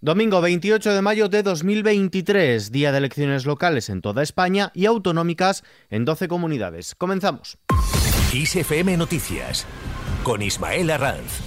Domingo 28 de mayo de 2023, día de elecciones locales en toda España y autonómicas en 12 comunidades. Comenzamos. Kiss FM Noticias con Ismael Arranz.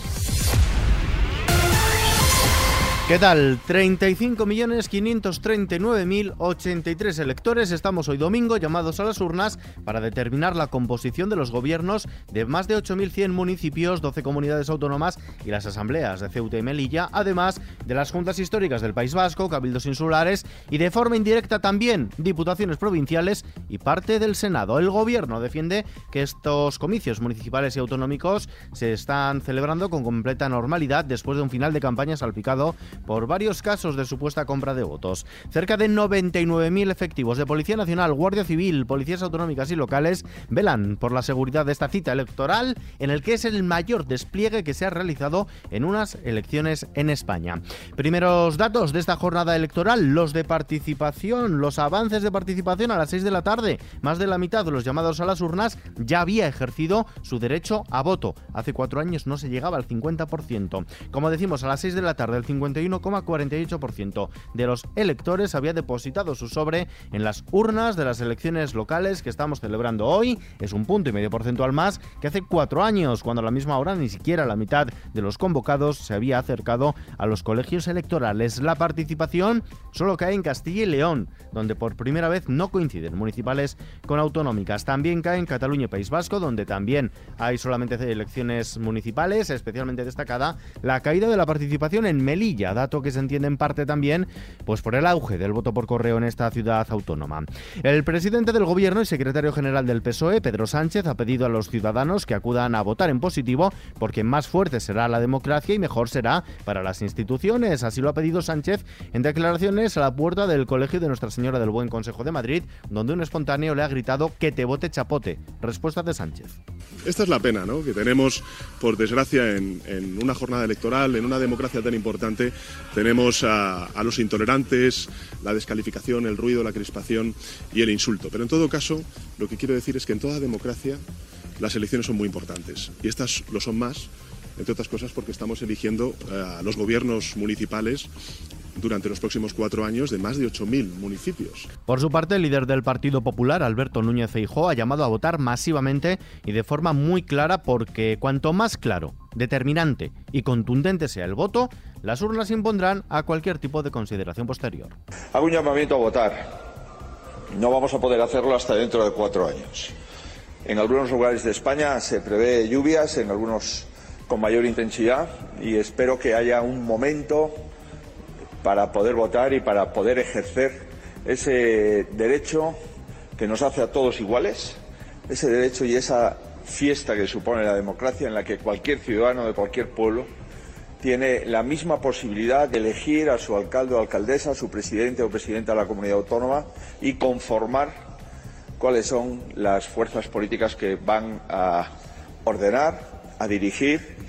¿Qué tal? 35.539.083 electores estamos hoy domingo llamados a las urnas para determinar la composición de los gobiernos de más de 8.100 municipios, 12 comunidades autónomas y las asambleas de Ceuta y Melilla, además de las juntas históricas del País Vasco, cabildos insulares y de forma indirecta también diputaciones provinciales y parte del Senado. El gobierno defiende que estos comicios municipales y autonómicos se están celebrando con completa normalidad después de un final de campaña salpicado por varios casos de supuesta compra de votos. Cerca de 99.000 efectivos de Policía Nacional, Guardia Civil, policías autonómicas y locales velan por la seguridad de esta cita electoral, en el que es el mayor despliegue que se ha realizado en unas elecciones en España. Primeros datos de esta jornada electoral, los de participación, los avances de participación a las 6 de la tarde. Más de la mitad de los llamados a las urnas ya había ejercido su derecho a voto. Hace 4 años no se llegaba al 50%. Como decimos, a las 6 de la tarde el 51,48% de los electores había depositado su sobre en las urnas de las elecciones locales que estamos celebrando hoy. Es 1,5% más que hace 4 años, cuando a la misma hora ni siquiera la mitad de los convocados se había acercado a los colegios electorales. La participación solo cae en Castilla y León, donde por primera vez no coinciden municipales con autonómicas. También cae en Cataluña y País Vasco, donde también hay solamente elecciones municipales. Especialmente destacada la caída de la participación en Melilla, dato que se entiende en parte también por el auge del voto por correo en esta ciudad autónoma. El presidente del Gobierno y secretario general del PSOE, Pedro Sánchez, ha pedido a los ciudadanos que acudan a votar en positivo, porque más fuerte será la democracia y mejor será para las instituciones. Así lo ha pedido Sánchez en declaraciones a la puerta del Colegio de Nuestra Señora del Buen Consejo de Madrid, donde un espontáneo le ha gritado "que te vote Chapote". Respuesta de Sánchez. Esta es la pena, ¿no?, que tenemos, por desgracia, en una jornada electoral, en una democracia tan importante. Tenemos a los intolerantes, la descalificación, el ruido, la crispación y el insulto. Pero en todo caso, lo que quiero decir es que en toda democracia las elecciones son muy importantes, y estas lo son más, entre otras cosas, porque estamos eligiendo a los gobiernos municipales durante los próximos 4 años de más de 8.000 municipios. Por su parte, el líder del Partido Popular, Alberto Núñez Feijóo, ha llamado a votar masivamente y de forma muy clara, porque cuanto más claro, determinante y contundente sea el voto, las urnas impondrán a cualquier tipo de consideración posterior. Hago un llamamiento a votar. No vamos a poder hacerlo hasta dentro de 4 años. En algunos lugares de España se prevé lluvias, en algunos con mayor intensidad, y espero que haya un momento para poder votar y para poder ejercer ese derecho que nos hace a todos iguales, ese derecho y esa fiesta que supone la democracia, en la que cualquier ciudadano de cualquier pueblo tiene la misma posibilidad de elegir a su alcalde o alcaldesa, a su presidente o presidenta de la comunidad autónoma, y conformar cuáles son las fuerzas políticas que van a ordenar, a dirigir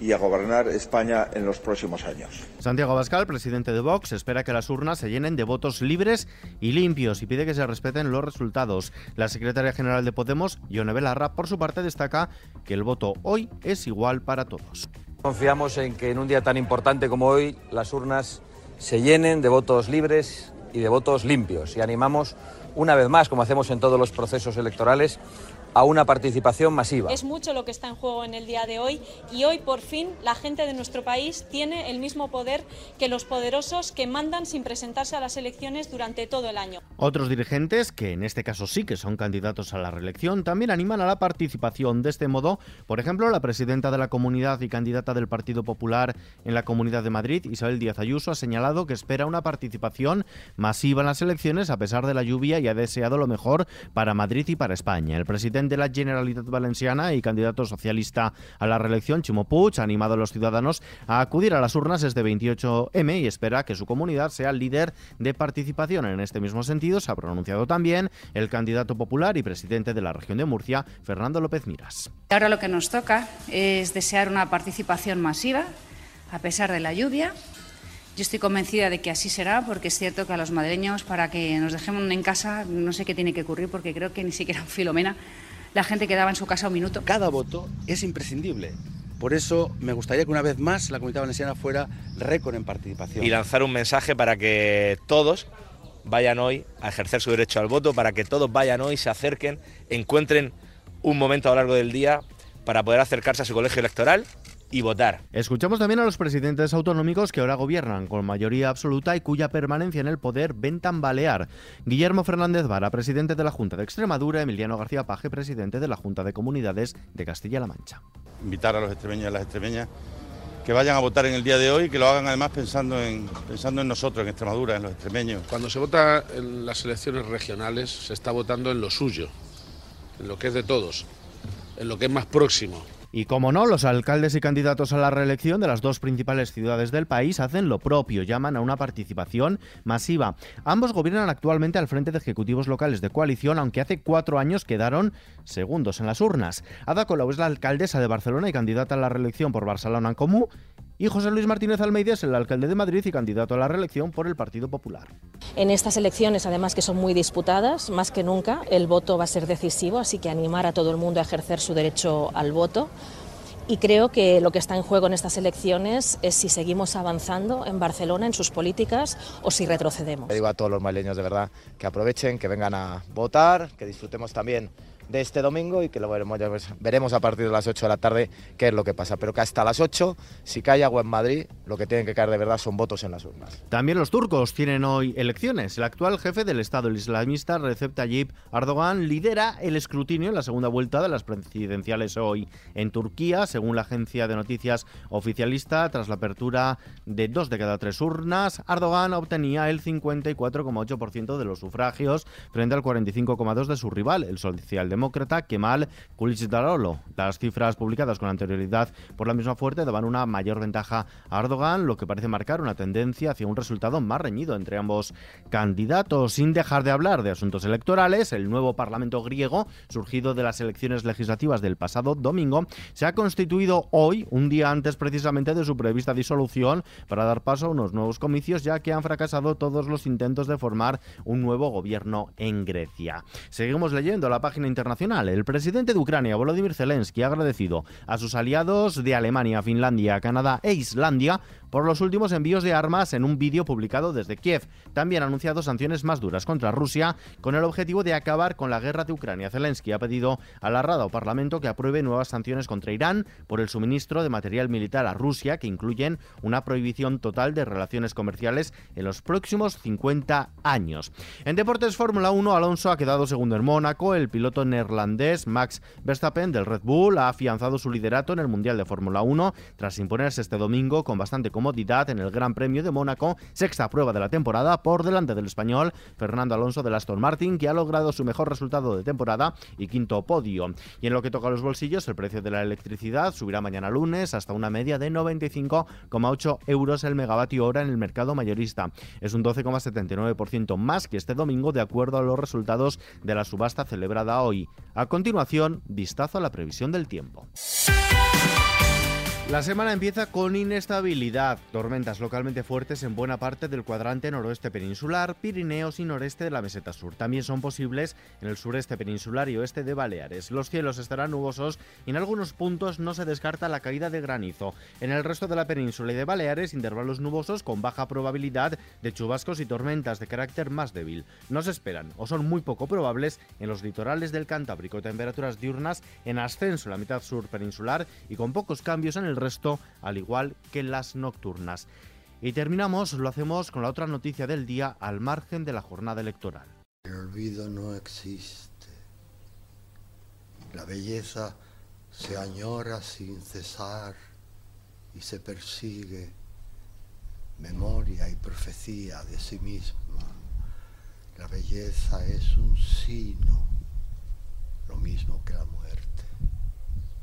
y a gobernar España en los próximos años. Santiago Abascal, presidente de Vox, espera que las urnas se llenen de votos libres y limpios y pide que se respeten los resultados. La secretaria general de Podemos, Ione Belarra, por su parte, destaca que el voto hoy es igual para todos. Confiamos en que en un día tan importante como hoy las urnas se llenen de votos libres y de votos limpios, y animamos una vez más, como hacemos en todos los procesos electorales, a una participación masiva. Es mucho lo que está en juego en el día de hoy, y hoy por fin la gente de nuestro país tiene el mismo poder que los poderosos que mandan sin presentarse a las elecciones durante todo el año. Otros dirigentes, que en este caso sí que son candidatos a la reelección, también animan a la participación. De este modo, por ejemplo, la presidenta de la Comunidad y candidata del Partido Popular en la Comunidad de Madrid, Isabel Díaz Ayuso, ha señalado que espera una participación masiva en las elecciones a pesar de la lluvia, y ha deseado lo mejor para Madrid y para España. El presidente de la Generalitat Valenciana y candidato socialista a la reelección, Chimo Puig, ha animado a los ciudadanos a acudir a las urnas este 28M y espera que su comunidad sea líder de participación. En este mismo sentido se ha pronunciado también el candidato popular y presidente de la región de Murcia, Fernando López Miras. Ahora lo que nos toca es desear una participación masiva a pesar de la lluvia. Yo estoy convencida de que así será, porque es cierto que a los madrileños, para que nos dejemos en casa, no sé qué tiene que ocurrir, porque creo que ni siquiera en Filomena la gente quedaba en su casa un minuto. Cada voto es imprescindible. Por eso me gustaría que una vez más la comunidad valenciana fuera récord en participación. Y lanzar un mensaje para que todos vayan hoy a ejercer su derecho al voto, para que todos vayan hoy, se acerquen, encuentren un momento a lo largo del día para poder acercarse a su colegio electoral y votar. Escuchamos también a los presidentes autonómicos que ahora gobiernan con mayoría absoluta y cuya permanencia en el poder ven tambalear. Guillermo Fernández Vara, presidente de la Junta de Extremadura, Emiliano García Page, presidente de la Junta de Comunidades de Castilla-La Mancha. Invitar a los extremeños y a las extremeñas que vayan a votar en el día de hoy, que lo hagan además pensando en nosotros, en Extremadura, en los extremeños. Cuando se vota en las elecciones regionales se está votando en lo suyo, en lo que es de todos, en lo que es más próximo. Y como no, los alcaldes y candidatos a la reelección de las dos principales ciudades del país hacen lo propio, llaman a una participación masiva. Ambos gobiernan actualmente al frente de ejecutivos locales de coalición, aunque hace 4 años quedaron segundos en las urnas. Ada Colau es la alcaldesa de Barcelona y candidata a la reelección por Barcelona en Comú. Y José Luis Martínez Almeida es el alcalde de Madrid y candidato a la reelección por el Partido Popular. En estas elecciones, además que son muy disputadas, más que nunca, el voto va a ser decisivo, así que animar a todo el mundo a ejercer su derecho al voto. Y creo que lo que está en juego en estas elecciones es si seguimos avanzando en Barcelona, en sus políticas, o si retrocedemos. Le digo a todos los madrileños, de verdad, que aprovechen, que vengan a votar, que disfrutemos también de este domingo y que lo veremos a partir de las 8 de la tarde qué es lo que pasa, pero que hasta las 8, si cae agua en Madrid, lo que tienen que caer de verdad son votos en las urnas. También los turcos tienen hoy elecciones. El actual jefe del Estado, el islamista Recep Tayyip Erdogan, lidera el escrutinio en la segunda vuelta de las presidenciales hoy en Turquía, según la agencia de noticias oficialista. Tras la apertura de 2 de cada 3 urnas, Erdogan obtenía el 54,8% de los sufragios frente al 45,2% de su rival, el socialdemócrata Kemal Kılıçdaroğlu. Las cifras publicadas con anterioridad por la misma fuente daban una mayor ventaja a Erdogan, lo que parece marcar una tendencia hacia un resultado más reñido entre ambos candidatos. Sin dejar de hablar de asuntos electorales, el nuevo Parlamento griego, surgido de las elecciones legislativas del pasado domingo, se ha constituido hoy, un día antes precisamente de su prevista disolución, para dar paso a unos nuevos comicios, ya que han fracasado todos los intentos de formar un nuevo gobierno en Grecia. Seguimos leyendo la página internacional. El presidente de Ucrania, Volodymyr Zelensky, ha agradecido a sus aliados de Alemania, Finlandia, Canadá e Islandia por los últimos envíos de armas en un vídeo publicado desde Kiev. También ha anunciado sanciones más duras contra Rusia con el objetivo de acabar con la guerra de Ucrania. Zelensky ha pedido a la RADA o Parlamento que apruebe nuevas sanciones contra Irán por el suministro de material militar a Rusia, que incluyen una prohibición total de relaciones comerciales en los próximos 50 años. En deportes, Fórmula 1, Alonso ha quedado segundo en Mónaco. El piloto neerlandés Max Verstappen del Red Bull ha afianzado su liderato en el Mundial de Fórmula 1 tras imponerse este domingo con bastante comodidad en el Gran Premio de Mónaco, sexta prueba de la temporada, por delante del español Fernando Alonso del Aston Martin, que ha logrado su mejor resultado de temporada y quinto podio. Y en lo que toca a los bolsillos, el precio de la electricidad subirá mañana lunes hasta una media de 95,8 € el megavatio hora en el mercado mayorista. Es un 12,79% más que este domingo, de acuerdo a los resultados de la subasta celebrada hoy. A continuación, vistazo a la previsión del tiempo. La semana empieza con inestabilidad, tormentas localmente fuertes en buena parte del cuadrante noroeste peninsular, Pirineos y noreste de la meseta sur. También son posibles en el sureste peninsular y oeste de Baleares. Los cielos estarán nubosos y en algunos puntos no se descarta la caída de granizo. En el resto de la península y de Baleares, intervalos nubosos con baja probabilidad de chubascos y tormentas de carácter más débil. No se esperan o son muy poco probables en los litorales del Cantábrico. Temperaturas diurnas en ascenso en la mitad sur peninsular y con pocos cambios en el resto, al igual que las nocturnas. Y terminamos, lo hacemos con la otra noticia del día al margen de la jornada electoral. El olvido no existe. La belleza se añora sin cesar y se persigue memoria y profecía de sí misma. La belleza es un sino, lo mismo que la muerte.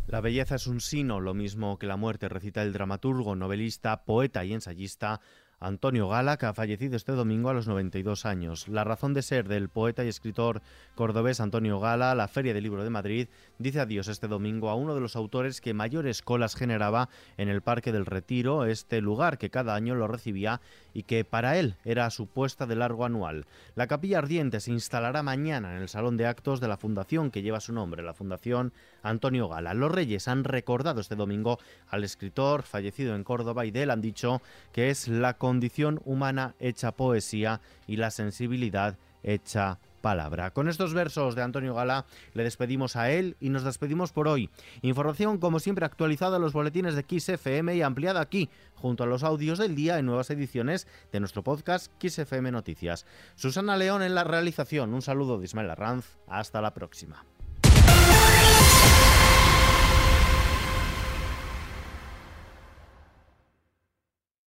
La belleza es un sino, lo mismo que la muerte, recita el dramaturgo, novelista, poeta y ensayista Antonio Gala, que ha fallecido este domingo a los 92 años. La razón de ser del poeta y escritor cordobés Antonio Gala, la Feria del Libro de Madrid, dice adiós este domingo a uno de los autores que mayores colas generaba en el Parque del Retiro, este lugar que cada año lo recibía y que para él era su puesta de largo anual. La Capilla Ardiente se instalará mañana en el Salón de Actos de la Fundación que lleva su nombre, la Fundación Antonio Gala. Los Reyes han recordado este domingo al escritor fallecido en Córdoba y de él han dicho que es la condición humana hecha poesía y la sensibilidad hecha palabra. Con estos versos de Antonio Gala le despedimos a él y nos despedimos por hoy. Información como siempre actualizada en los boletines de Kiss FM y ampliada aquí, junto a los audios del día en nuevas ediciones de nuestro podcast Kiss FM Noticias. Susana León en la realización. Un saludo de Ismael Arranz. Hasta la próxima.